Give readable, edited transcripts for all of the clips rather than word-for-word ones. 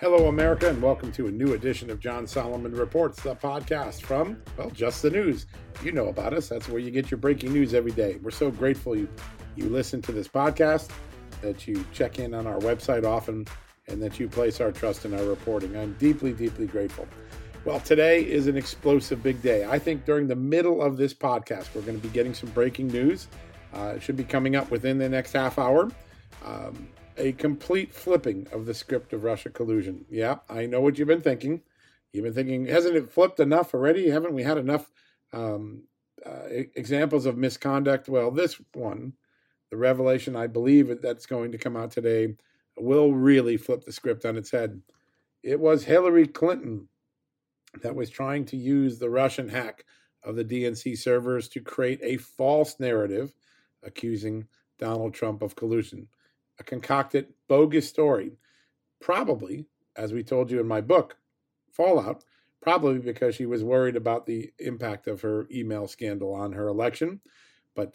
Hello, America, and welcome to a new edition of John Solomon Reports, the podcast from, well, Just the News. You know about us. That's where you get your breaking news every day. We're so grateful you listen to this podcast, that you check in on our website often, and that you place our trust in our reporting. I'm deeply, deeply grateful. Well, today is an explosive big day. I think during the middle of this podcast, we're going to be getting some breaking news. It should be coming up within the next half hour. A complete flipping of the script of Russia collusion. Yeah, I know what you've been thinking. You've been thinking, hasn't it flipped enough already? Haven't we had enough examples of misconduct? Well, this one, the revelation I believe that's going to come out today, will really flip the script on its head. It was Hillary Clinton that was trying to use the Russian hack of the DNC servers to create a false narrative accusing Donald Trump of collusion. A concocted, bogus story, probably, as we told you in my book, Fallout, probably because she was worried about the impact of her email scandal on her election. But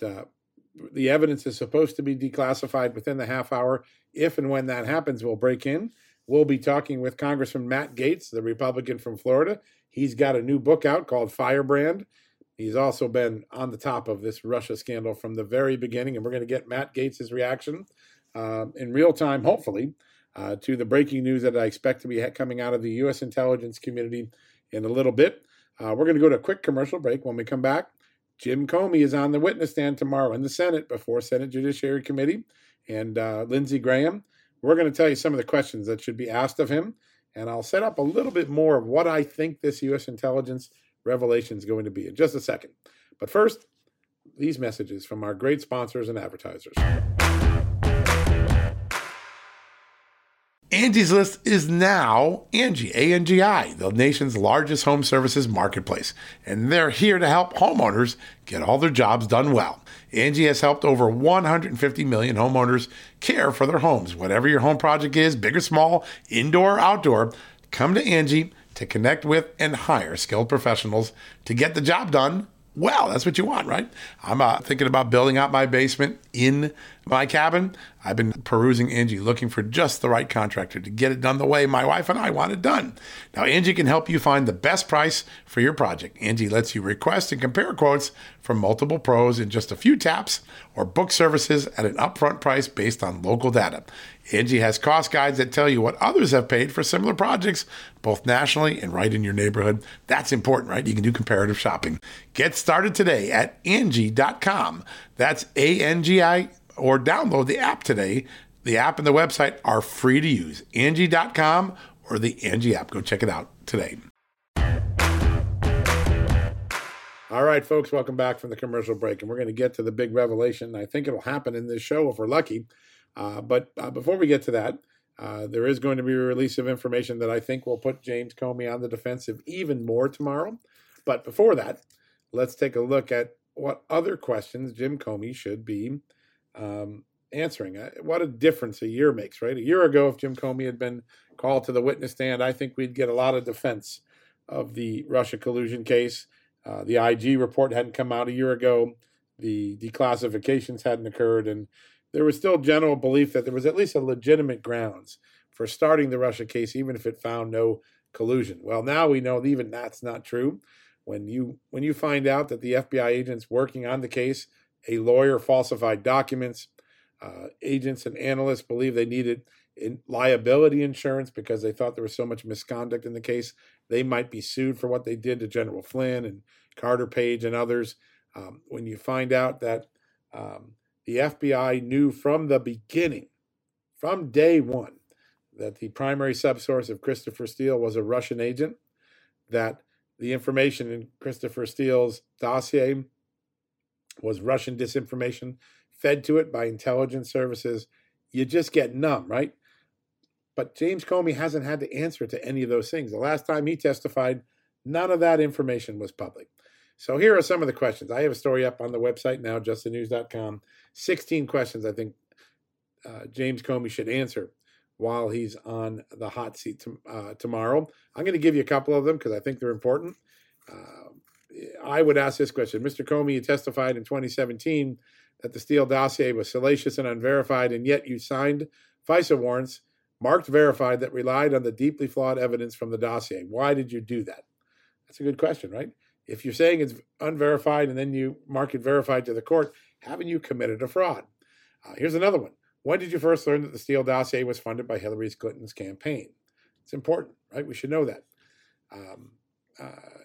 the evidence is supposed to be declassified within the half hour. If and when that happens, we'll break in. We'll be talking with Congressman Matt Gaetz, the Republican from Florida. He's got a new book out called Firebrand. He's also been on the top of this Russia scandal from the very beginning, and we're going to get Matt Gaetz's reaction in real time, hopefully, to the breaking news that I expect to be coming out of the U.S. intelligence community in a little bit. We're going to go to a quick commercial break. When we come back, Jim Comey is on the witness stand tomorrow in the Senate before Senate Judiciary Committee and Lindsey Graham. We're going to tell you some of the questions that should be asked of him, and I'll set up a little bit more of what I think this U.S. intelligence revelation is going to be in just a second. But first, these messages from our great sponsors and advertisers. Angie's List is now Angie, A-N-G-I, the nation's largest home services marketplace. And they're here to help homeowners get all their jobs done well. Angie has helped over 150 million homeowners care for their homes. Whatever your home project is, big or small, indoor or outdoor, come to Angie to connect with and hire skilled professionals to get the job done. Well, that's what you want, right? I'm thinking about building out my basement in my cabin. I've been perusing Angie, looking for just the right contractor to get it done the way my wife and I want it done. Now, Angie can help you find the best price for your project. Angie lets you request and compare quotes from multiple pros in just a few taps or book services at an upfront price based on local data. Angie has cost guides that tell you what others have paid for similar projects, both nationally and right in your neighborhood. That's important, right? You can do comparative shopping. Get started today at Angie.com. That's A-N-G-I, or download the app today. The app and the website are free to use. Angie.com or the Angie app. Go check it out today. All right, folks, welcome back from the commercial break. And we're going to get to the big revelation. I think it'll happen in this show if we're lucky. But before we get to that, there is going to be a release of information that I think will put James Comey on the defensive even more tomorrow. But before that, let's take a look at what other questions Jim Comey should be answering. What a difference a year makes, right? A year ago, if Jim Comey had been called to the witness stand, I think we'd get a lot of defense of the Russia collusion case. The IG report hadn't come out a year ago. The declassifications hadn't occurred, and there was still general belief that there was at least a legitimate grounds for starting the Russia case, even if it found no collusion. Well, now we know even that's not true. When you find out that the FBI agents working on the case, a lawyer falsified documents, agents and analysts believe they needed liability insurance because they thought there was so much misconduct in the case, they might be sued for what they did to General Flynn and Carter Page and others. When you find out that the FBI knew from the beginning, from day one, that the primary subsource of Christopher Steele was a Russian agent, that the information in Christopher Steele's dossier was Russian disinformation fed to it by intelligence services. You just get numb, right? But James Comey hasn't had to answer to any of those things. The last time he testified, none of that information was public. So here are some of the questions. I have a story up on the website now, justthenews.com. 16 questions I think James Comey should answer while he's on the hot seat tomorrow. I'm going to give you a couple of them because I think they're important. I would ask this question. Mr. Comey, you testified in 2017 that the Steele dossier was salacious and unverified, and yet you signed FISA warrants marked verified that relied on the deeply flawed evidence from the dossier. Why did you do that? That's a good question, right? If you're saying it's unverified and then you mark it verified to the court, haven't you committed a fraud? Here's another one. When did you first learn that the Steele dossier was funded by Hillary Clinton's campaign? It's important, right? We should know that.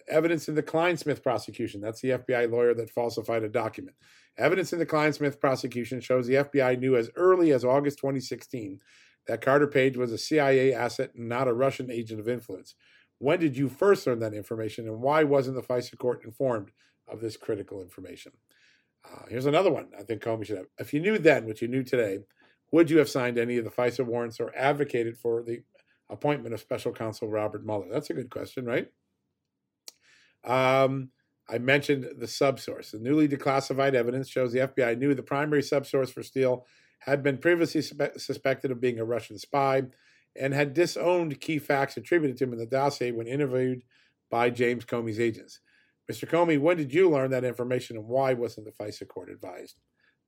Evidence in the Kleinsmith prosecution. That's the FBI lawyer that falsified a document. Evidence in the Kleinsmith prosecution shows the FBI knew as early as August 2016 that Carter Page was a CIA asset and not a Russian agent of influence. When did you first learn that information, and why wasn't the FISA court informed of this critical information? Here's another one I think Comey should have. If you knew then what you knew today, would you have signed any of the FISA warrants or advocated for the appointment of Special Counsel Robert Mueller? That's a good question, right? I mentioned the subsource. The newly declassified evidence shows the FBI knew the primary subsource for Steele had been previously suspected of being a Russian spy, and had disowned key facts attributed to him in the dossier when interviewed by James Comey's agents. Mr. Comey, when did you learn that information, and why wasn't the FISA court advised?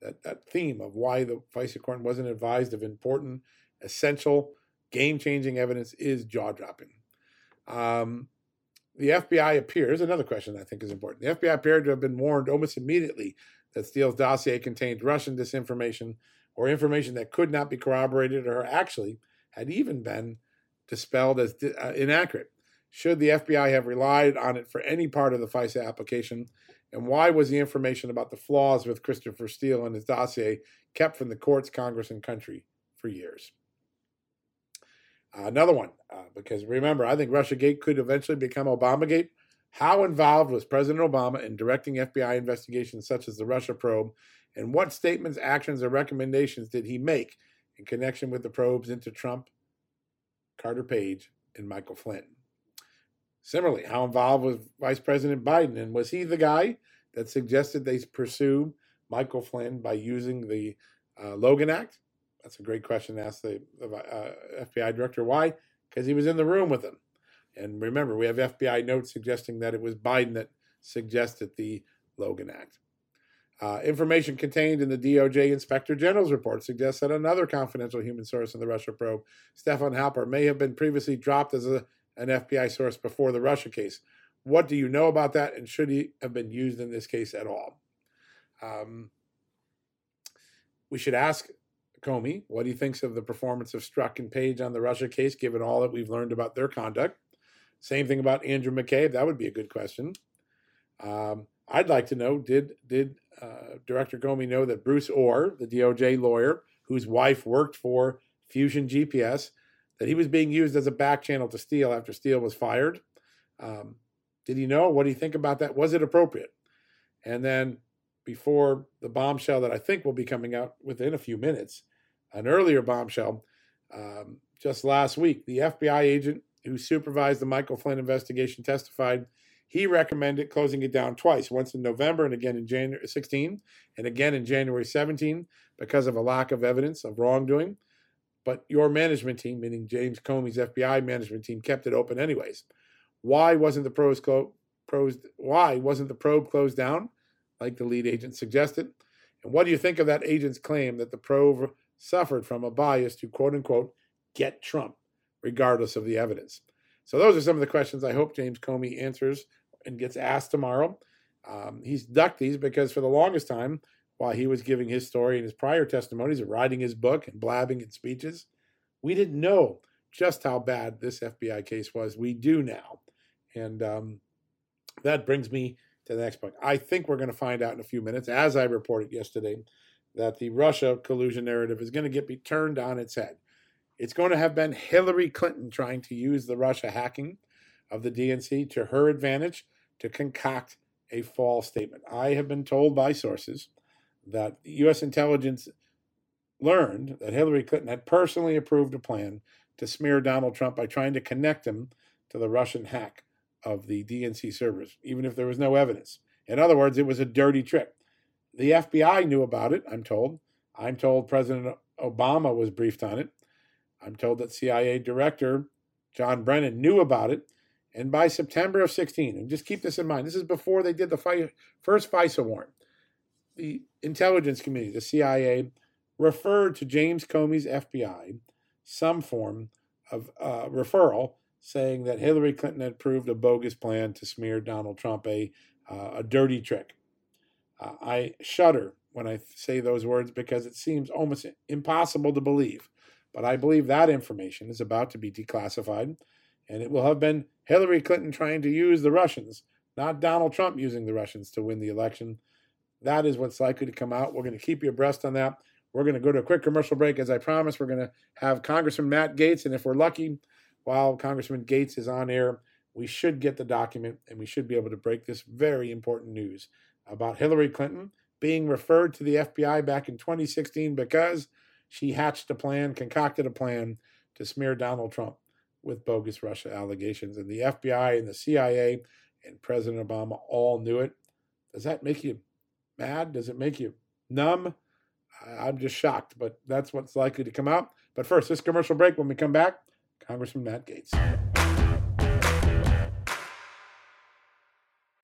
That theme of why the FISA court wasn't advised of important, essential, game-changing evidence is jaw-dropping. The FBI appears, another question I think is important, the FBI appeared to have been warned almost immediately that Steele's dossier contained Russian disinformation or information that could not be corroborated or actually had even been dispelled as inaccurate. Should the FBI have relied on it for any part of the FISA application? And why was the information about the flaws with Christopher Steele and his dossier kept from the courts, Congress, and country for years? Another one, because remember, I think Russiagate could eventually become Obamagate. How involved was President Obama in directing FBI investigations such as the Russia probe? And what statements, actions, or recommendations did he make in connection with the probes into Trump, Carter Page, and Michael Flynn? Similarly, how involved was Vice President Biden, and was he the guy that suggested they pursue Michael Flynn by using the Logan Act? That's a great question to ask the FBI director. Why? Because he was in the room with them. And remember, we have FBI notes suggesting that it was Biden that suggested the Logan Act. Information contained in the DOJ Inspector General's report suggests that another confidential human source in the Russia probe, Stefan Halper, may have been previously dropped as an FBI source before the Russia case. What do you know about that, and should he have been used in this case at all? We should ask Comey what he thinks of the performance of Strzok and Page on the Russia case, given all that we've learned about their conduct. Same thing about Andrew McCabe. That would be a good question. I'd like to know, did Director Comey know that Bruce Orr, the DOJ lawyer, whose wife worked for Fusion GPS, that he was being used as a back channel to Steele after Steele was fired? Did he know? What do you think about that? Was it appropriate? And then before the bombshell that I think will be coming out within a few minutes, an earlier bombshell, just last week, the FBI agent who supervised the Michael Flynn investigation testified he recommended closing it down twice, once in November and again in January 16, and again in January 17, because of a lack of evidence of wrongdoing. But your management team, meaning James Comey's FBI management team, kept it open anyways. Why wasn't the probe closed down, like the lead agent suggested? And what do you think of that agent's claim that the probe suffered from a bias to, quote unquote, get Trump, regardless of the evidence? So those are some of the questions I hope James Comey answers and gets asked tomorrow. He's ducked these because for the longest time, while he was giving his story and his prior testimonies and writing his book and blabbing in speeches, we didn't know just how bad this FBI case was. We do now. And that brings me to the next point. I think we're going to find out in a few minutes, as I reported yesterday, that the Russia collusion narrative is going to get turned on its head. It's going to have been Hillary Clinton trying to use the Russia hacking of the DNC to her advantage to concoct a false statement. I have been told by sources that U.S. intelligence learned that Hillary Clinton had personally approved a plan to smear Donald Trump by trying to connect him to the Russian hack of the DNC servers, even if there was no evidence. In other words, it was a dirty trick. The FBI knew about it, I'm told. I'm told President Obama was briefed on it. I'm told that CIA Director John Brennan knew about it. And by September of 16, and just keep this in mind, this is before they did the first FISA warrant, the intelligence community, the CIA, referred to James Comey's FBI some form of referral saying that Hillary Clinton had approved a bogus plan to smear Donald Trump, a dirty trick. I shudder when I say those words because it seems almost impossible to believe. But I believe that information is about to be declassified, and it will have been Hillary Clinton trying to use the Russians, not Donald Trump using the Russians to win the election. That is what's likely to come out. We're going to keep you abreast on that. We're going to go to a quick commercial break. As I promised, we're going to have Congressman Matt Gaetz, and if we're lucky, while Congressman Gaetz is on air, we should get the document, and we should be able to break this very important news about Hillary Clinton being referred to the FBI back in 2016 because she hatched a plan, concocted a plan to smear Donald Trump with bogus Russia allegations. And the FBI and the CIA and President Obama all knew it. Does that make you mad? Does it make you numb? I'm just shocked, but that's what's likely to come out. But first, this commercial break. When we come back, Congressman Matt Gaetz.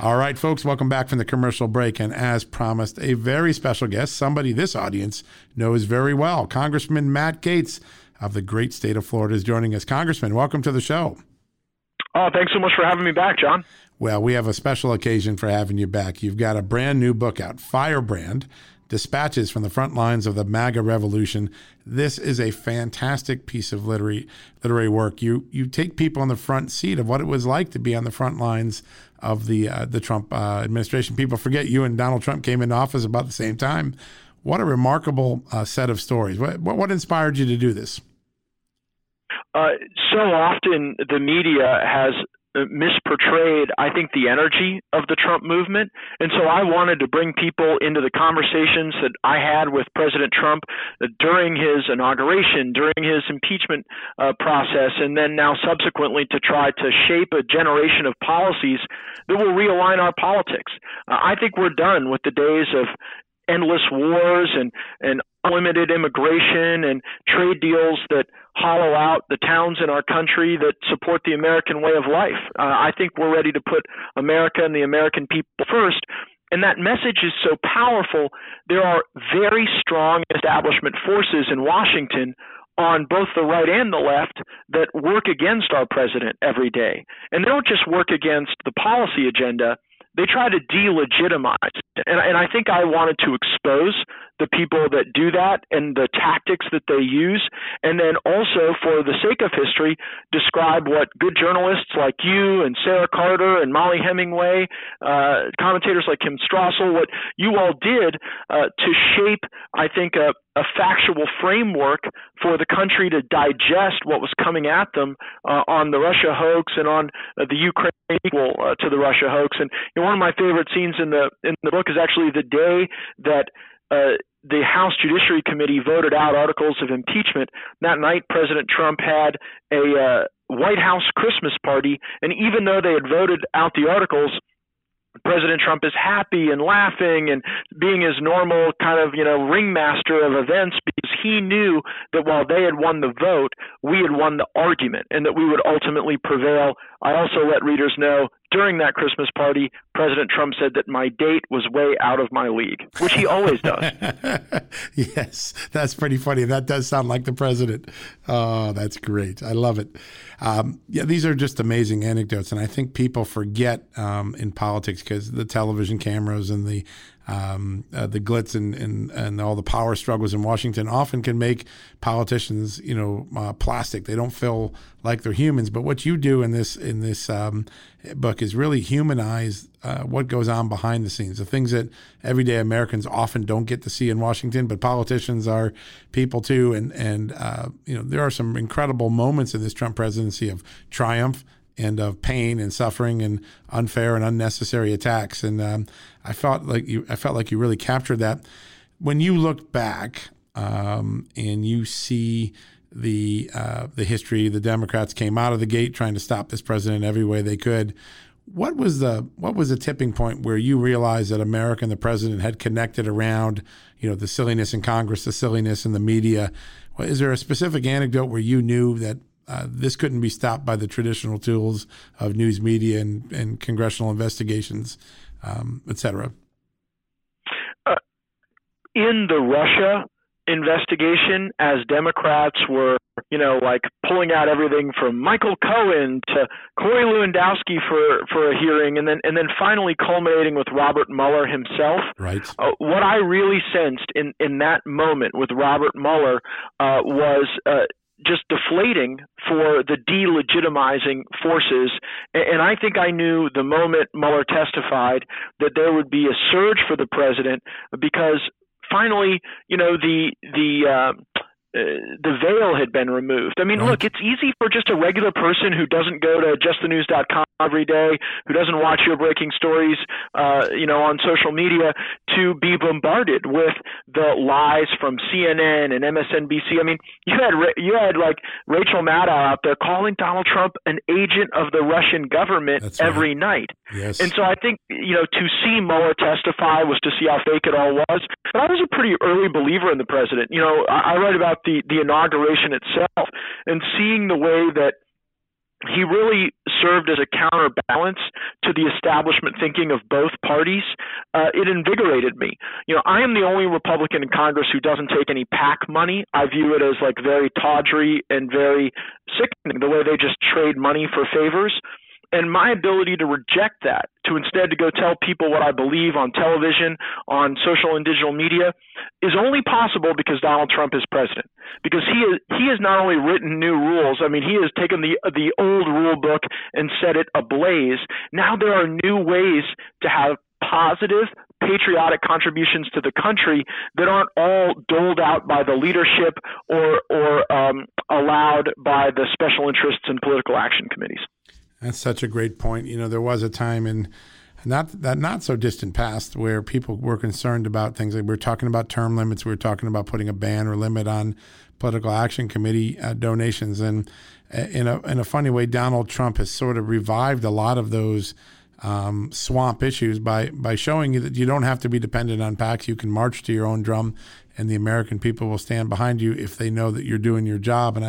All right, folks, welcome back from the commercial break. And as promised, a very special guest, somebody this audience knows very well. Congressman Matt Gaetz of the great state of Florida is joining us. Congressman, welcome to the show. Oh, thanks so much for having me back, John. Well, we have a special occasion for having you back. You've got a brand new book out, Firebrand, Dispatches from the Front Lines of the MAGA Revolution. This is a fantastic piece of literary work. You take people on the front seat of what it was like to be on the front lines of the Trump administration. People forget you and Donald Trump came into office about the same time. What a remarkable set of stories. What inspired you to do this? So often the media has misportrayed, I think, the energy of the Trump movement. And so I wanted to bring people into the conversations that I had with President Trump during his inauguration, during his impeachment process, and then now subsequently to try to shape a generation of policies that will realign our politics. I think we're done with the days of endless wars and unlimited immigration and trade deals that hollow out the towns in our country that support the American way of life. I think we're ready to put America and the American people first. And that message is so powerful. There are very strong establishment forces in Washington on both the right and the left that work against our president every day. And they don't just work against the policy agenda. They try to delegitimize. And I think I wanted to expose the people that do that and the tactics that they use. And then also, for the sake of history, describe what good journalists like you and Sarah Carter and Molly Hemingway, commentators like Kim Strassel, what you all did to shape, I think, a factual framework for the country to digest what was coming at them on the Russia hoax and on the Ukraine equal to the Russia hoax. And you know, one of my favorite scenes in the book is actually the day that the House Judiciary Committee voted out articles of impeachment. That night, President Trump had a White House Christmas party, and even though they had voted out the articles, President Trump is happy and laughing and being his normal kind of, ringmaster of events, because he knew that while they had won the vote, we had won the argument and that we would ultimately prevail. I also let readers know during that Christmas party, President Trump said that my date was way out of my league, which he always does. Yes, that's pretty funny. That does sound like the president. Oh, that's great. I love it. These are just amazing anecdotes. And I think people forget in politics, because the television cameras and the glitz and all the power struggles in Washington often can make politicians, plastic. They don't feel like they're humans. But what you do in this book is really humanize what goes on behind the scenes, the things that everyday Americans often don't get to see in Washington. But politicians are people too, and there are some incredible moments in this Trump presidency of triumph and of pain and suffering and unfair and unnecessary attacks. And I felt like you really captured that. When you look back and you see the history, the Democrats came out of the gate trying to stop this president every way they could. What was the tipping point where you realized that America and the president had connected around, the silliness in Congress, the silliness in the media? Well, is there a specific anecdote where you knew that this couldn't be stopped by the traditional tools of news media and congressional investigations, et cetera? In the Russia investigation, as Democrats were, pulling out everything from Michael Cohen to Corey Lewandowski for a hearing, and then finally culminating with Robert Mueller himself. Right. What I really sensed in that moment with Robert Mueller was just deflating for the delegitimizing forces. And I think I knew the moment Mueller testified that there would be a surge for the president, because finally, the veil had been removed. I mean, right. Look, it's easy for just a regular person who doesn't go to justthenews.com every day, who doesn't watch your breaking stories, on social media, to be bombarded with the lies from CNN and MSNBC. I mean, you had like Rachel Maddow out there calling Donald Trump an agent of the Russian government. That's every right. night. Yes. And so I think, to see Mueller testify was to see how fake it all was. But I was a pretty early believer in the president. I write about the inauguration itself and seeing the way that he really served as a counterbalance to the establishment thinking of both parties. It invigorated me. I am the only Republican in Congress who doesn't take any PAC money. I view it as like very tawdry and very sickening, the way they just trade money for favors. And my ability to reject that, to instead to go tell people what I believe on television, on social and digital media, is only possible because Donald Trump is president. Because he has not only written new rules, I mean, he has taken the old rule book and set it ablaze. Now there are new ways to have positive, patriotic contributions to the country that aren't all doled out by the leadership or allowed by the special interests and political action committees. That's such a great point. There was a time in not so distant past where people were concerned about things like we were talking about term limits. We were talking about putting a ban or limit on political action committee donations. And in a funny way, Donald Trump has sort of revived a lot of those swamp issues by showing you that you don't have to be dependent on PACs. You can march to your own drum, and the American people will stand behind you if they know that you're doing your job. And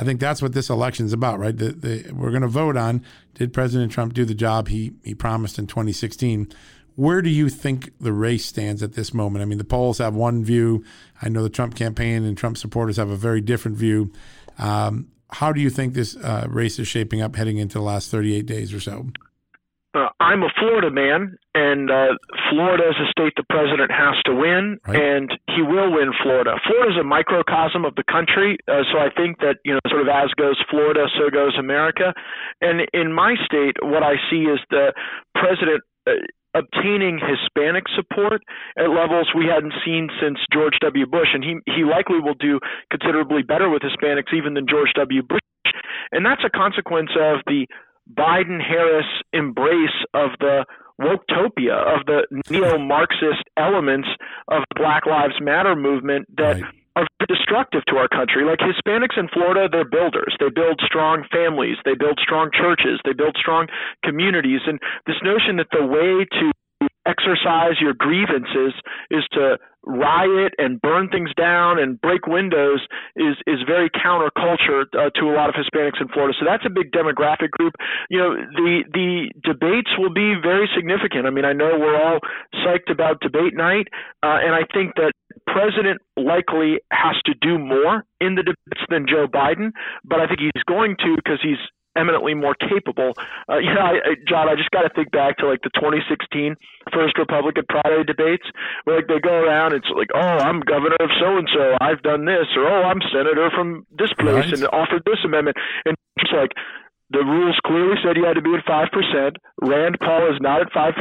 I think that's what this election is about, right? We're going to vote on, did President Trump do the job he promised in 2016? Where do you think the race stands at this moment? I mean, the polls have one view. I know the Trump campaign and Trump supporters have a very different view. How do you think this race is shaping up heading into the last 38 days or so? I'm a Florida man, and Florida is a state the president has to win, right. And he will win Florida. Florida is a microcosm of the country, so I think that, sort of as goes Florida, so goes America. And in my state, what I see is the president obtaining Hispanic support at levels we hadn't seen since George W. Bush, and he likely will do considerably better with Hispanics even than George W. Bush. And that's a consequence of the Biden-Harris embrace of the woketopia, of the neo-Marxist elements of Black Lives Matter movement that right. are destructive to our country. Like Hispanics in Florida, they're builders. They build strong families. They build strong churches. They build strong communities. And this notion that the way to exercise your grievances is to riot and burn things down and break windows is very counterculture to a lot of Hispanics in Florida. So that's a big demographic group. You know, the debates will be very significant. I mean, I know we're all psyched about debate night, and I think that President likely has to do more in the debates than Joe Biden, but I think he's going to because he's eminently more capable. John, I just got to think back to like the 2016 first Republican primary debates where like they go around, it's like, oh, I'm governor of so-and-so, I've done this, or oh, I'm senator from this place and offered this amendment. And it's like, the rules clearly said you had to be at 5%. Rand Paul is not at 5%.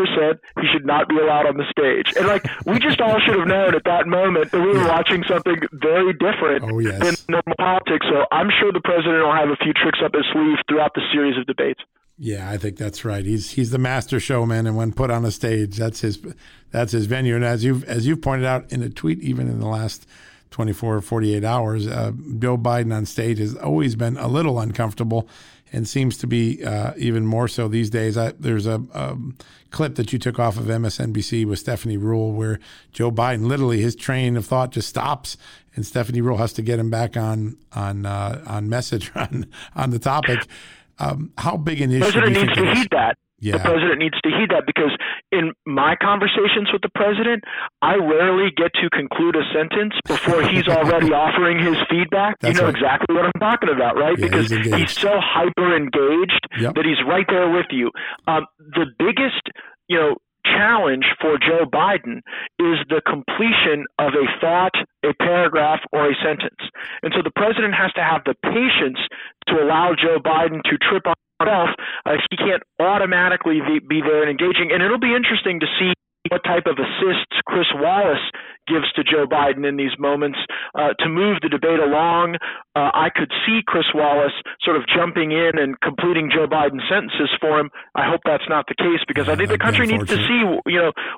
He should not be allowed on the stage. And like, we just all should have known at that moment that we were watching something very different than normal politics. So I'm sure the president will have a few tricks up his sleeve throughout the series of debates. Yeah, I think that's right. He's the master showman, and when put on a stage, that's his venue. And as you've pointed out in a tweet, even in the last 24 or 48 hours, Joe Biden on stage has always been a little uncomfortable, and seems to be even more so these days. There's a clip that you took off of MSNBC with Stephanie Ruhle where Joe Biden, literally his train of thought just stops, and Stephanie Ruhle has to get him back on message on the topic. How big an issue? The president needs to heed that. Yeah. The president needs to heed that, because in my conversations with the president, I rarely get to conclude a sentence before he's already offering his feedback. That's right. Exactly what I'm talking about, right? Yeah, because he's so hyper engaged that he's right there with you. The biggest, challenge for Joe Biden is the completion of a thought, a paragraph, or a sentence. And so the president has to have the patience to allow Joe Biden to trip on himself. He can't automatically be there and engaging. And it'll be interesting to see what type of assists Chris Wallace gives to Joe Biden in these moments to move the debate along. I could see Chris Wallace sort of jumping in and completing Joe Biden's sentences for him. I hope that's not the case, because I think the country needs to see,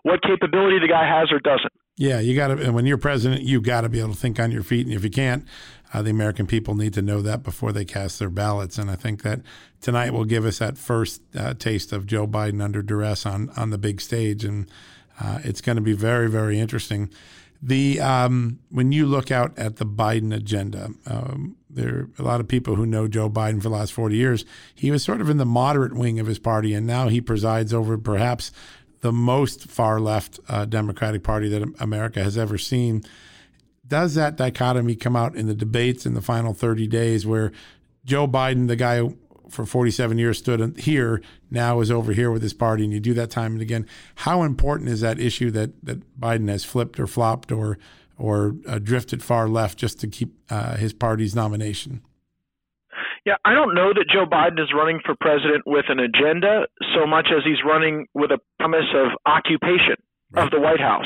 what capability the guy has or doesn't. Yeah, when you're president, you got to be able to think on your feet. And if you can't, the American people need to know that before they cast their ballots. And I think that tonight will give us that first taste of Joe Biden under duress on the big stage. And it's going to be very, very interesting. When you look out at the Biden agenda, there are a lot of people who know Joe Biden for the last 40 years. He was sort of in the moderate wing of his party, and now he presides over perhaps the most far-left Democratic Party that America has ever seen. Does that dichotomy come out in the debates in the final 30 days, where Joe Biden, the guy who for 47 years stood here, now is over here with his party, and you do that time and again? How important is that issue that Biden has flipped or flopped or drifted far left just to keep his party's nomination? Yeah, I don't know that Joe Biden is running for president with an agenda so much as he's running with a promise of occupation of the White House.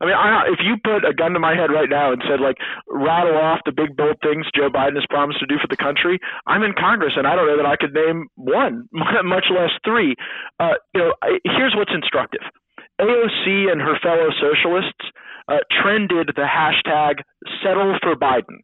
I mean, if you put a gun to my head right now and said, like, rattle off the big, bold things Joe Biden has promised to do for the country, I'm in Congress, and I don't know that I could name one, much less three. Here's what's instructive. AOC and her fellow socialists trended the hashtag settle for Biden.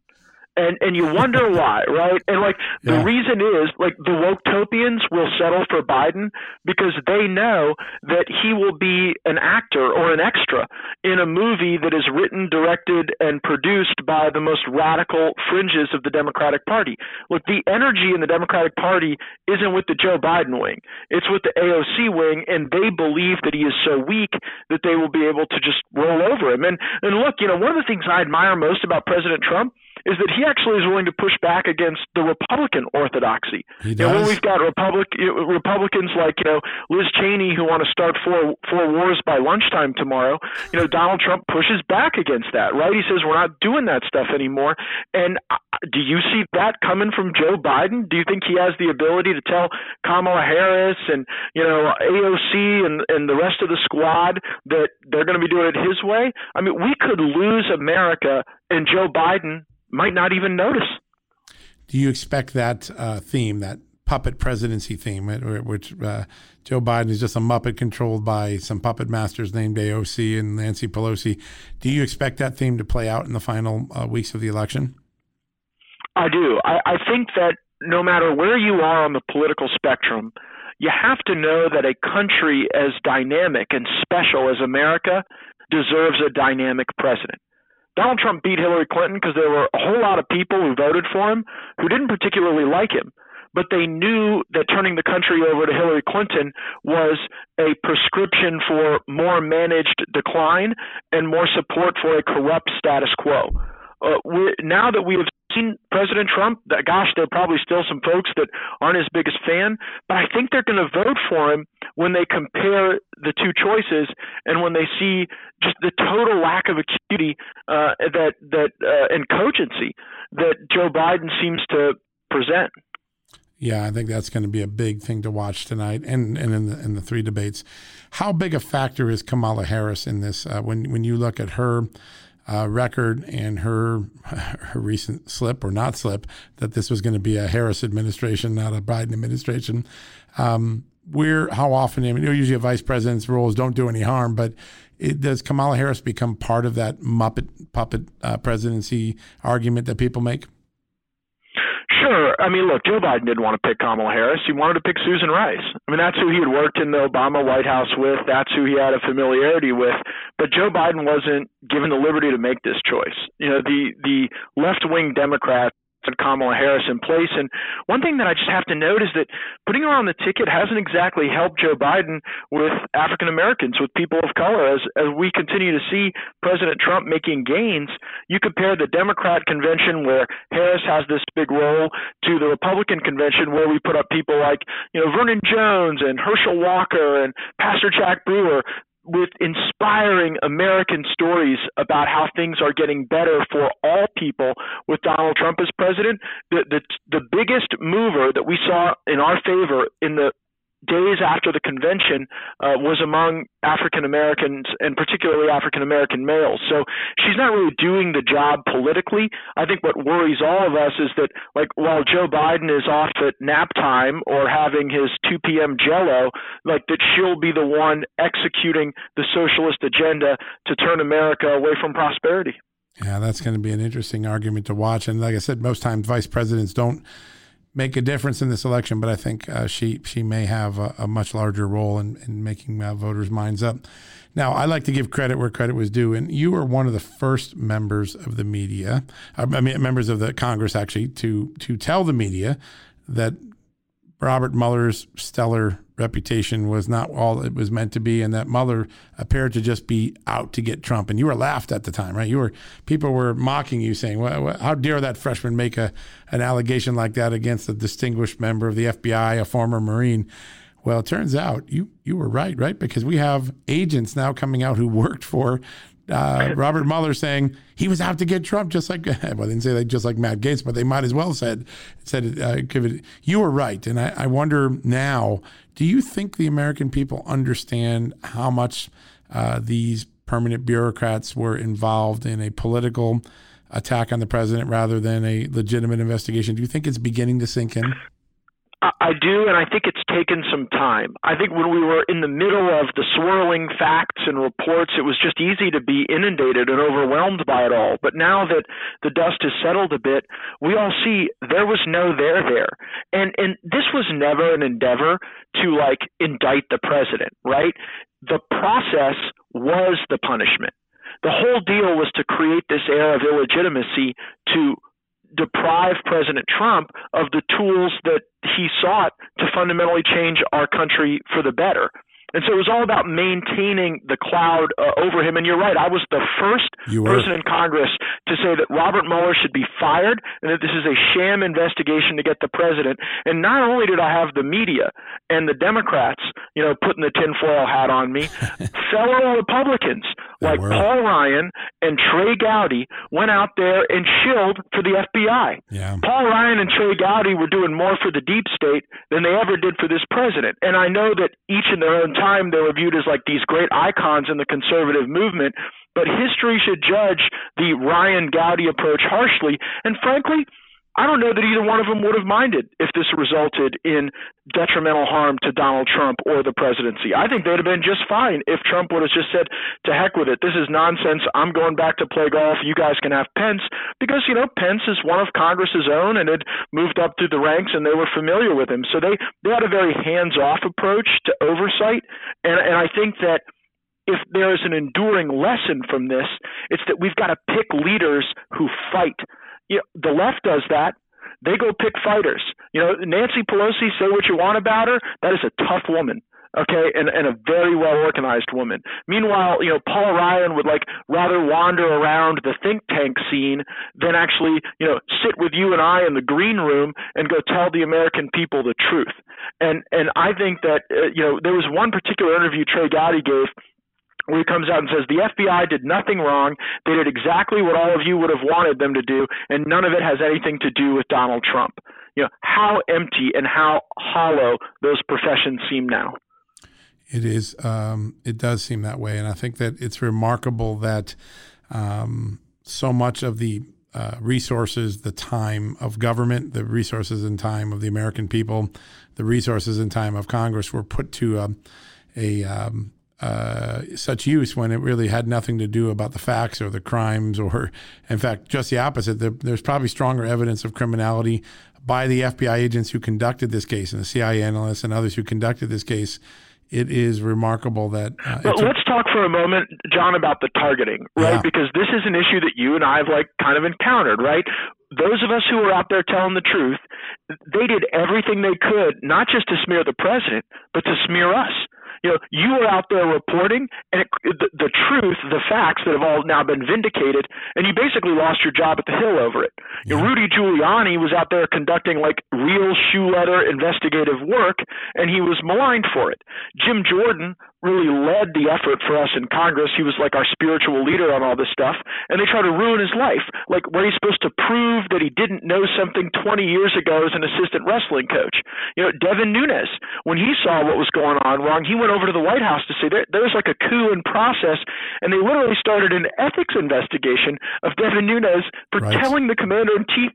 And you wonder why, right? And the reason is the Woketopians will settle for Biden because they know that he will be an actor or an extra in a movie that is written, directed, and produced by the most radical fringes of the Democratic Party. Look, the energy in the Democratic Party isn't with the Joe Biden wing. It's with the AOC wing, and they believe that he is so weak that they will be able to just roll over him. And look, one of the things I admire most about President Trump is that he actually is willing to push back against the Republican orthodoxy. He does. And when we've got Republicans like Liz Cheney who want to start four wars by lunchtime tomorrow, Donald Trump pushes back against that, right? He says we're not doing that stuff anymore. And do you see that coming from Joe Biden? Do you think he has the ability to tell Kamala Harris and AOC and the rest of the squad that they're going to be doing it his way? I mean, we could lose America, and Joe Biden might not even notice. Do you expect that theme, that puppet presidency theme, which Joe Biden is just a muppet controlled by some puppet masters named AOC and Nancy Pelosi. Do you expect that theme to play out in the final weeks of the election? I do. I think that no matter where you are on the political spectrum, you have to know that a country as dynamic and special as America deserves a dynamic president. Donald Trump beat Hillary Clinton because there were a whole lot of people who voted for him who didn't particularly like him, but they knew that turning the country over to Hillary Clinton was a prescription for more managed decline and more support for a corrupt status quo. Now that we have seen President Trump, gosh, there are probably still some folks that aren't his biggest fan, but I think they're going to vote for him when they compare the two choices and when they see just the total lack of acuity and cogency that Joe Biden seems to present. Yeah, I think that's going to be a big thing to watch tonight and in the three debates. How big a factor is Kamala Harris in this when you look at her record and her recent slip or not slip that this was going to be a Harris administration, not a Biden administration? How often, I mean, usually a vice president's roles don't do any harm, but does Kamala Harris become part of that puppet presidency argument that people make? Sure. I mean, look, Joe Biden didn't want to pick Kamala Harris. He wanted to pick Susan Rice. I mean, that's who he had worked in the Obama White House with. That's who he had a familiarity with. But Joe Biden wasn't given the liberty to make this choice. You know, the left-wing Democrats had Kamala Harris in place. And one thing that I just have to note is that putting her on the ticket hasn't exactly helped Joe Biden with African Americans, with people of color. As we continue to see President Trump making gains, you compare the Democrat convention where Harris has this big role to the Republican convention where we put up people like, Vernon Jones and Herschel Walker and Pastor Jack Brewer, with inspiring American stories about how things are getting better for all people with Donald Trump as president. The biggest mover that we saw in our favor in the days after the convention was among African Americans and particularly African American males. So she's not really doing the job politically. I think what worries all of us is that, while Joe Biden is off at nap time or having his 2 p.m. Jello, that she'll be the one executing the socialist agenda to turn America away from prosperity. Yeah, that's going to be an interesting argument to watch. And like I said, most times vice presidents don't make a difference in this election, but I think she may have a much larger role in making voters' minds up. Now, I like to give credit where credit was due, and you were one of the first members of the media, members of the Congress, actually, to tell the media that Robert Mueller's stellar reputation was not all it was meant to be, and that Mueller appeared to just be out to get Trump. And you were laughed at the time, right? People were mocking you, saying, well, how dare that freshman make an allegation like that against a distinguished member of the FBI, a former Marine? Well, it turns out you were right? Because we have agents now coming out who worked for Robert Mueller saying he was out to get Trump, just like, well, they didn't say that, just like Matt Gaetz, but they might as well said you were right. And I wonder now, do you think the American people understand how much these permanent bureaucrats were involved in a political attack on the president rather than a legitimate investigation? Do you think it's beginning to sink in? I do, and I think it's taken some time. I think when we were in the middle of the swirling facts and reports, it was just easy to be inundated and overwhelmed by it all. But now that the dust has settled a bit, we all see there was no there. And this was never an endeavor to, indict the president, right? The process was the punishment. The whole deal was to create this air of illegitimacy to deprive President Trump of the tools that he sought to fundamentally change our country for the better. And so it was all about maintaining the cloud over him. And you're right. I was the first person in Congress to say that Robert Mueller should be fired and that this is a sham investigation to get the president. And not only did I have the media and the Democrats, putting the tinfoil hat on me, fellow Republicans Paul Ryan and Trey Gowdy went out there and shilled for the FBI. Yeah. Paul Ryan and Trey Gowdy were doing more for the deep state than they ever did for this president. And I know that each in their own time, they were viewed as these great icons in the conservative movement, but history should judge the Ryan Gowdy approach harshly. And frankly, I don't know that either one of them would have minded if this resulted in detrimental harm to Donald Trump or the presidency. I think they'd have been just fine if Trump would have just said, to heck with it. This is nonsense. I'm going back to play golf. You guys can have Pence, because, you know, Pence is one of Congress's own and had moved up through the ranks and they were familiar with him. So they had a very hands-off approach to oversight. And I think that if there is an enduring lesson from this, it's that we've got to pick leaders who fight. You know, the left does that. They go pick fighters. You know, Nancy Pelosi, say what you want about her, that is a tough woman, okay, and a very well-organized woman. Meanwhile, you know, Paul Ryan would, like, rather wander around the think tank scene than actually, you know, sit with you and I in the green room and go tell the American people the truth. And I think that, you know, there was one particular interview Trey Gowdy gave where he comes out and says, the FBI did nothing wrong. They did exactly what all of you would have wanted them to do, and none of it has anything to do with Donald Trump. You know, how empty and how hollow those professions seem now. It is. It does seem that way. And I think that it's remarkable that so much of the resources, the time of government, the resources and time of the American people, the resources and time of Congress were put to such use when it really had nothing to do about the facts or the crimes, or in fact, just the opposite. There's probably stronger evidence of criminality by the FBI agents who conducted this case and the CIA analysts and others who conducted this case. It is remarkable that... But let's talk for a moment, John, about the targeting, right? Yeah. Because this is an issue that you and I have kind of encountered, right? Those of us who were out there telling the truth, they did everything they could, not just to smear the president, but to smear us. You know, you were out there reporting, and the truth, the facts that have all now been vindicated, and you basically lost your job at the Hill over it. Yeah. You know, Rudy Giuliani was out there conducting real shoe leather investigative work, and he was maligned for it. Jim Jordan really led the effort for us in Congress. He was our spiritual leader on all this stuff, and they tried to ruin his life. Where he's supposed to prove that he didn't know something 20 years ago as an assistant wrestling coach. You know, Devin Nunes, when he saw what was going on wrong, he went over to the White House to say there's a coup in process, and they literally started an ethics investigation of Devin Nunes for telling the commander-in-chief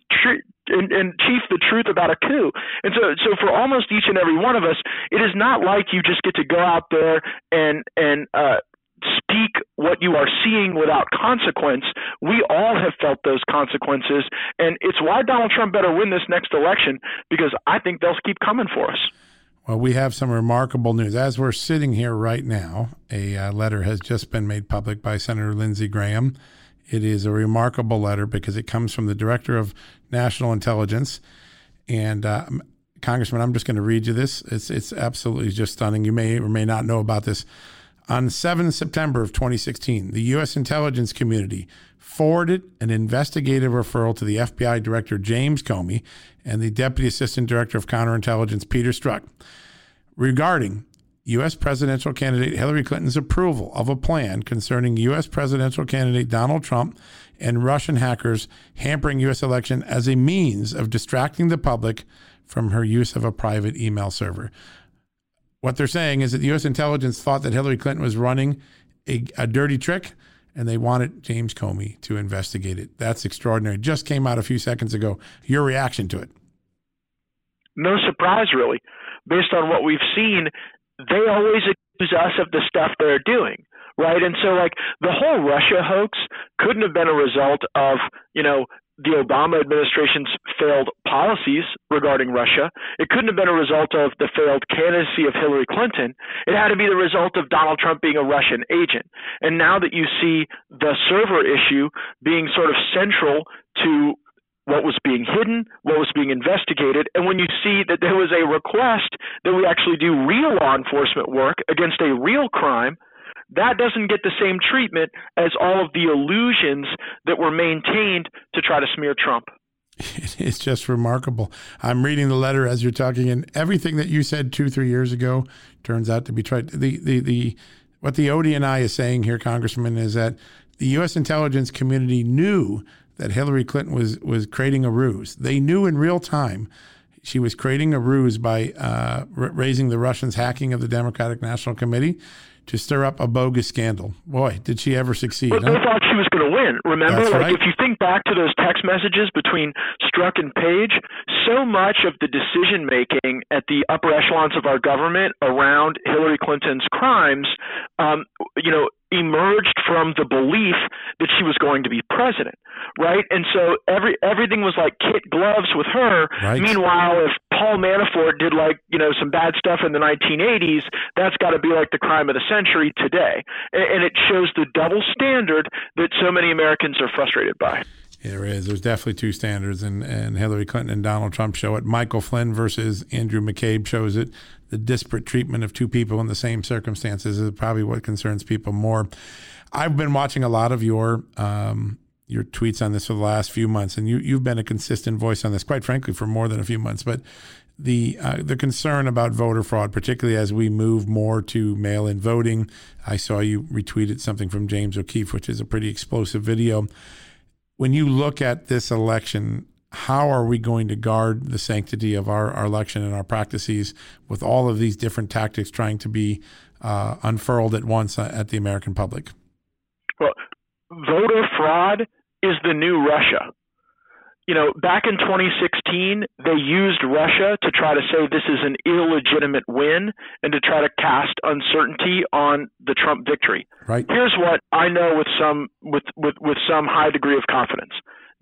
the truth about a coup. And so for almost each and every one of us, it is not like you just get to go out there and speak what you are seeing without consequence. We all have felt those consequences, and it's why Donald Trump better win this next election, because I think they'll keep coming for us. Well, we have some remarkable news. As we're sitting here right now, a letter has just been made public by Senator Lindsey Graham. It is a remarkable letter because it comes from the Director of National Intelligence. And Congressman, I'm just going to read you this. It's absolutely just stunning. You may or may not know about this. On 7 September of 2016, the U.S. intelligence community forwarded an investigative referral to the FBI Director James Comey and the Deputy Assistant Director of Counterintelligence Peter Strzok regarding U.S. presidential candidate Hillary Clinton's approval of a plan concerning U.S. presidential candidate Donald Trump and Russian hackers hampering U.S. election as a means of distracting the public from her use of a private email server. What they're saying is that the U.S. intelligence thought that Hillary Clinton was running a dirty trick, and they wanted James Comey to investigate it. That's extraordinary. Just came out a few seconds ago. Your reaction to it? No surprise, really. Based on what we've seen, they always accuse us of the stuff they're doing, right? And so, the whole Russia hoax couldn't have been a result of, you know, the Obama administration's failed policies regarding Russia. It couldn't have been a result of the failed candidacy of Hillary Clinton. It had to be the result of Donald Trump being a Russian agent. And now that you see the server issue being sort of central to what was being hidden, what was being investigated, and when you see that there was a request that we actually do real law enforcement work against a real crime, that doesn't get the same treatment as all of the illusions that were maintained to try to smear Trump. It's just remarkable. I'm reading the letter as you're talking, and everything that you said 2-3 years ago turns out to be true. What the ODNI is saying here, Congressman, is that the U.S. intelligence community knew that Hillary Clinton was creating a ruse. They knew in real time she was creating a ruse by raising the Russians' hacking of the Democratic National Committee to stir up a bogus scandal. Boy, did she ever succeed. Well, they thought she was going to win. Remember, if you think back to those text messages between Strzok and Page, so much of the decision-making at the upper echelons of our government around Hillary Clinton's crimes, emerged from the belief that she was going to be president, right? And so everything was like kid gloves with her. Right. Meanwhile, if Paul Manafort did some bad stuff in the 1980s, that's got to be like the crime of the century today. And it shows the double standard that so many Americans are frustrated by. There is. There's definitely two standards, and Hillary Clinton and Donald Trump show it. Michael Flynn versus Andrew McCabe shows it. The disparate treatment of two people in the same circumstances is probably what concerns people more. I've been watching a lot of your tweets on this for the last few months, and you've been a consistent voice on this, quite frankly, for more than a few months. But the concern about voter fraud, particularly as we move more to mail-in voting, I saw you retweeted something from James O'Keefe, which is a pretty explosive video. When you look at this election, how are we going to guard the sanctity of our election and our practices with all of these different tactics trying to be unfurled at once at the American public? Well, voter fraud is the new Russia. Back in 2016, they used Russia to try to say this is an illegitimate win and to try to cast uncertainty on the Trump victory. Right. Here's what I know with some high degree of confidence.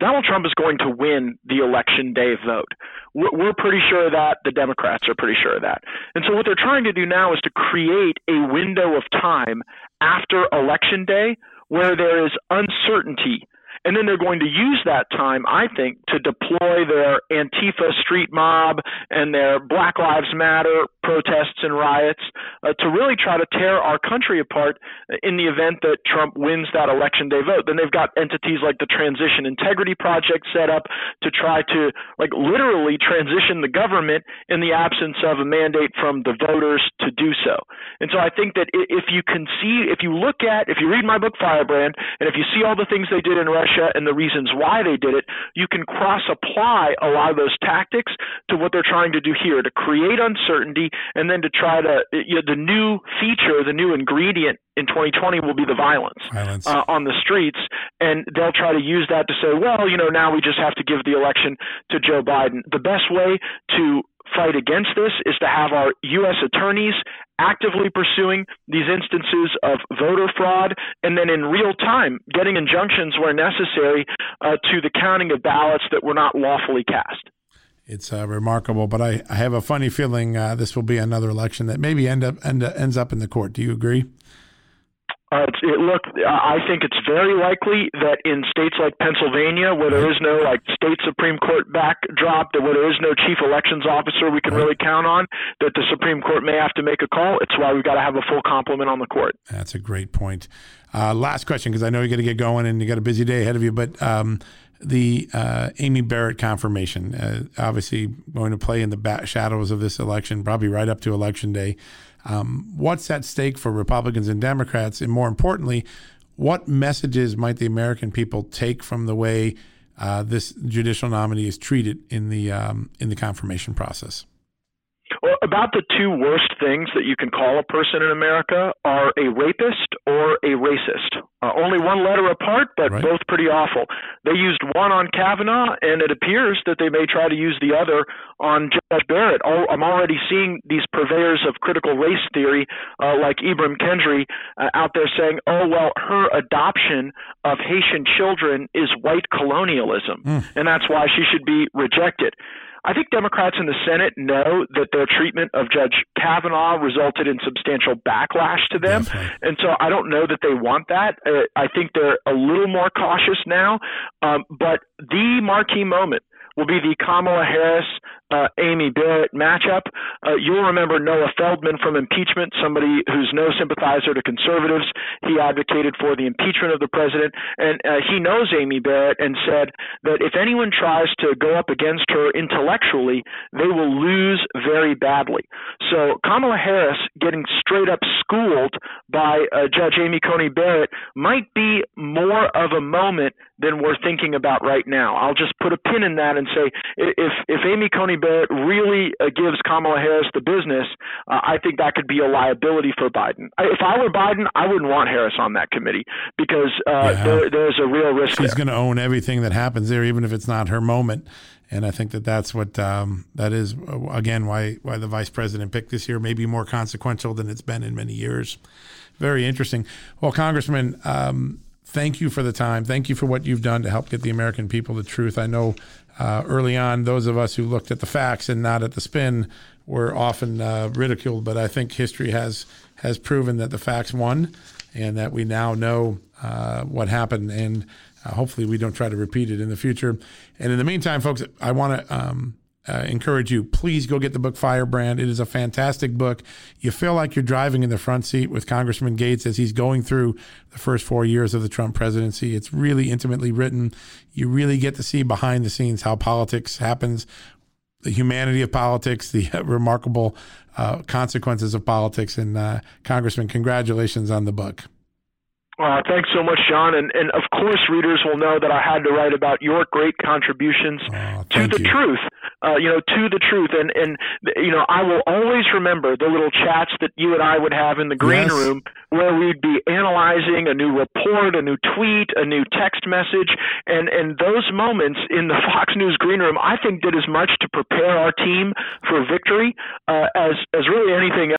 Donald Trump is going to win the election day vote. We're pretty sure of that. The Democrats are pretty sure of that. And so what they're trying to do now is to create a window of time after election day where there is uncertainty. And then they're going to use that time, I think, to deploy their Antifa street mob and their Black Lives Matter protests and riots to really try to tear our country apart in the event that Trump wins that election day vote. Then they've got entities like the Transition Integrity Project set up to try to literally transition the government in the absence of a mandate from the voters to do so. And so I think that if you read my book, Firebrand, and if you see all the things they did in Russia, and the reasons why they did it, you can cross-apply a lot of those tactics to what they're trying to do here, to create uncertainty and then to try to the new feature, the new ingredient in 2020 will be the violence. On the streets, and they'll try to use that to say, now we just have to give the election to Joe Biden. The best way to fight against this is to have our U.S. attorneys actively pursuing these instances of voter fraud and then in real time getting injunctions where necessary to the counting of ballots that were not lawfully cast. It's remarkable, but I have a funny feeling this will be another election that maybe ends up in the court. Do you agree? I think it's very likely that in states like Pennsylvania, where there is no state Supreme Court backdrop, where there is no chief elections officer we can really count on, that the Supreme Court may have to make a call. It's why we've got to have a full complement on the court. That's a great point. Last question, because I know you got to get going and you got a busy day ahead of you, but the Amy Barrett confirmation, obviously going to play in the shadows of this election, probably right up to Election Day. What's at stake for Republicans and Democrats? And more importantly, what messages might the American people take from the way this judicial nominee is treated in the confirmation process? Well, about the two worst things that you can call a person in America are a rapist or a racist. Only one letter apart, but both pretty awful. They used one on Kavanaugh, and it appears that they may try to use the other on Judge Barrett. I'm already seeing these purveyors of critical race theory, like Ibram Kendi, out there saying, her adoption of Haitian children is white colonialism, and that's why she should be rejected. I think Democrats in the Senate know that their treatment of Judge Kavanaugh resulted in substantial backlash to them. Right. And so I don't know that they want that. I think they're a little more cautious now. But the marquee moment will be the Kamala Harris, Amy Barrett matchup. You'll remember Noah Feldman from impeachment, somebody who's no sympathizer to conservatives. He advocated for the impeachment of the president, and he knows Amy Barrett and said that if anyone tries to go up against her intellectually, they will lose very badly. So Kamala Harris getting straight up schooled by Judge Amy Coney Barrett might be more of a moment than we're thinking about right now. I'll just put a pin in that and say if Amy Coney Coney Barrett really gives Kamala Harris the business, I think that could be a liability for Biden. If I were Biden, I wouldn't want Harris on that committee because there's a real risk. She's going to own everything that happens there, even if it's not her moment. And I think that that's what that is, again, why the vice president picked this year may be more consequential than it's been in many years. Very interesting. Well, Congressman, thank you for the time. Thank you for what you've done to help get the American people the truth. I know early on, those of us who looked at the facts and not at the spin were often ridiculed, but I think history has proven that the facts won and that we now know what happened. And hopefully we don't try to repeat it in the future. And in the meantime, folks, I want to encourage you, please go get the book Firebrand. It is a fantastic book. You feel like you're driving in the front seat with Congressman Gaetz as he's going through the first 4 years of the Trump presidency. It's really intimately written. You really get to see behind the scenes how politics happens, the humanity of politics, the remarkable consequences of politics. And Congressman, congratulations on the book. Thanks so much, John. And of course, readers will know that I had to write about your great contributions to the truth, to the truth. And, I will always remember the little chats that you and I would have in the green room where we'd be analyzing a new report, a new tweet, a new text message. And those moments in the Fox News green room, I think did as much to prepare our team for victory as really anything else.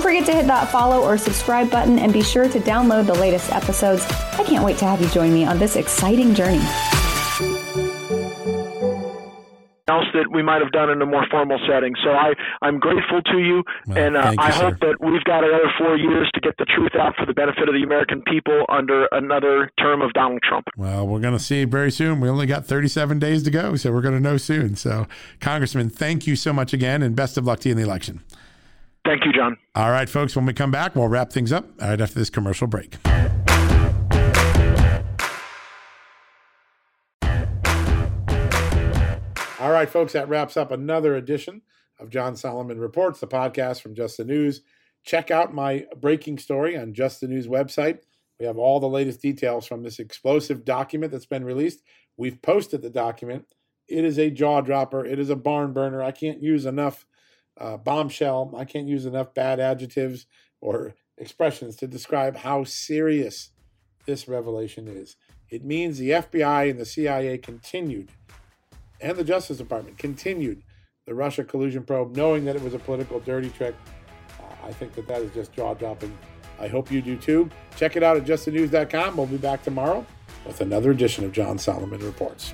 forget to hit that follow or subscribe button and be sure to download the latest episodes. I can't wait to have you join me on this exciting journey. Else that we might have done in a more formal setting. So I'm grateful to you, and I hope that we've got another 4 years to get the truth out for the benefit of the American people under another term of Donald Trump. Well, we're going to see very soon. We only got 37 days to go, so we're going to know soon. So, Congressman, thank you so much again, and best of luck to you in the election. Thank you, John. All right, folks, when we come back, we'll wrap things up right after this commercial break. All right, folks, that wraps up another edition of John Solomon Reports, the podcast from Just the News. Check out my breaking story on Just the News website. We have all the latest details from this explosive document that's been released. We've posted the document. It is a jaw dropper. It is a barn burner. I can't use enough bombshell. I can't use enough bad adjectives or expressions to describe how serious this revelation is. It means the FBI and the CIA continued and the Justice Department continued the Russia collusion probe, knowing that it was a political dirty trick. I think that is just jaw-dropping. I hope you do too. Check it out at justthenews.com. We'll be back tomorrow with another edition of John Solomon Reports.